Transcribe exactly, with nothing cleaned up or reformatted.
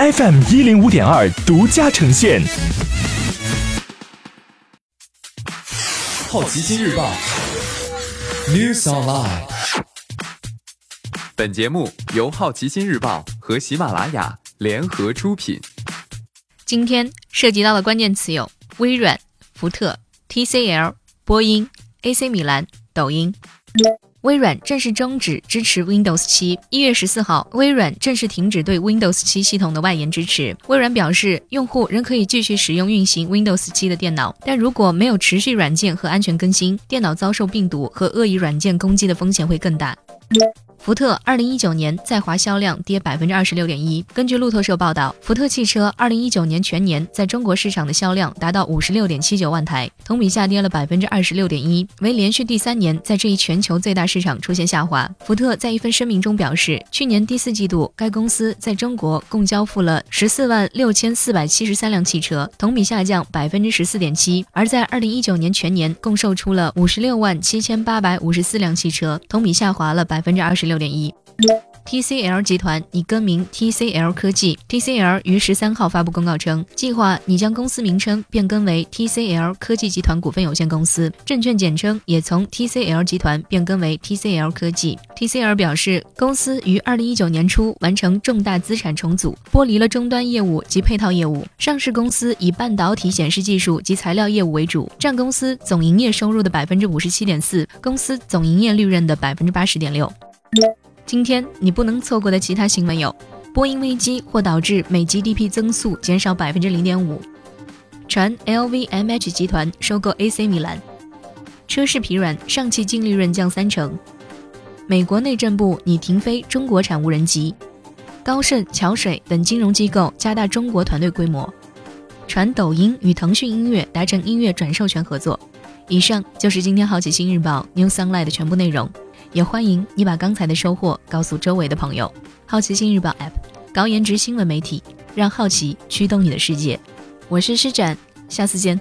F M 一零五点二 独家呈现。好奇心日报 News Online。本节目由好奇心日报和喜马拉雅联合出品。今天涉及到的关键词有微软、福特、T C L、波音、A C 米兰、抖音。微软正式终止支持 Windows 七。一月十四号，微软正式停止对 Windows 七系统的外延支持。微软表示，用户仍可以继续使用运行 Windows 七的电脑，但如果没有持续软件和安全更新，电脑遭受病毒和恶意软件攻击的风险会更大。福特二零一九年在华销量跌 百分之二十六点一。 根据路透社报道，福特汽车二零一九年全年在中国市场的销量达到 五十六点七九万台，同比下跌了 百分之二十六点一， 为连续第三年在这一全球最大市场出现下滑。福特在一份声明中表示，去年第四季度该公司在中国共交付了 十四万六千四百七十三辆汽车，同比下降 百分之十四点七， 而在二零一九年全年共售出了 五十六万七千八百五十四辆汽车，同比下滑了 百分之二十六点一。T C L 集团拟更名 T C L 科技。 T C L 于十三号发布公告称，计划拟将公司名称变更为 T C L 科技集团股份有限公司，证券简称也从 T C L 集团变更为 T C L 科技。 T C L 表示，公司于二零一九年初完成重大资产重组，剥离了终端业务及配套业务。上市公司以半导体显示技术及材料业务为主，占公司总营业收入的 百分之五十七点四， 公司总营业利润的 百分之八十点六。今天你不能错过的其他新闻有：波音危机或导致美 G D P 增速减少 百分之零点五， 传 L V M H 集团收购 A C 米兰，车市疲软，上汽净利润降三成，美国内政部拟停飞中国产无人机，高盛、桥水等金融机构加大中国团队规模，传抖音与腾讯音乐达成音乐转授权合作。以上就是今天好奇心日报 News Online 的全部内容，也欢迎你把刚才的收获告诉周围的朋友。好奇心日报 App， 高颜值新闻媒体，让好奇驱动你的世界。我是施展，下次见。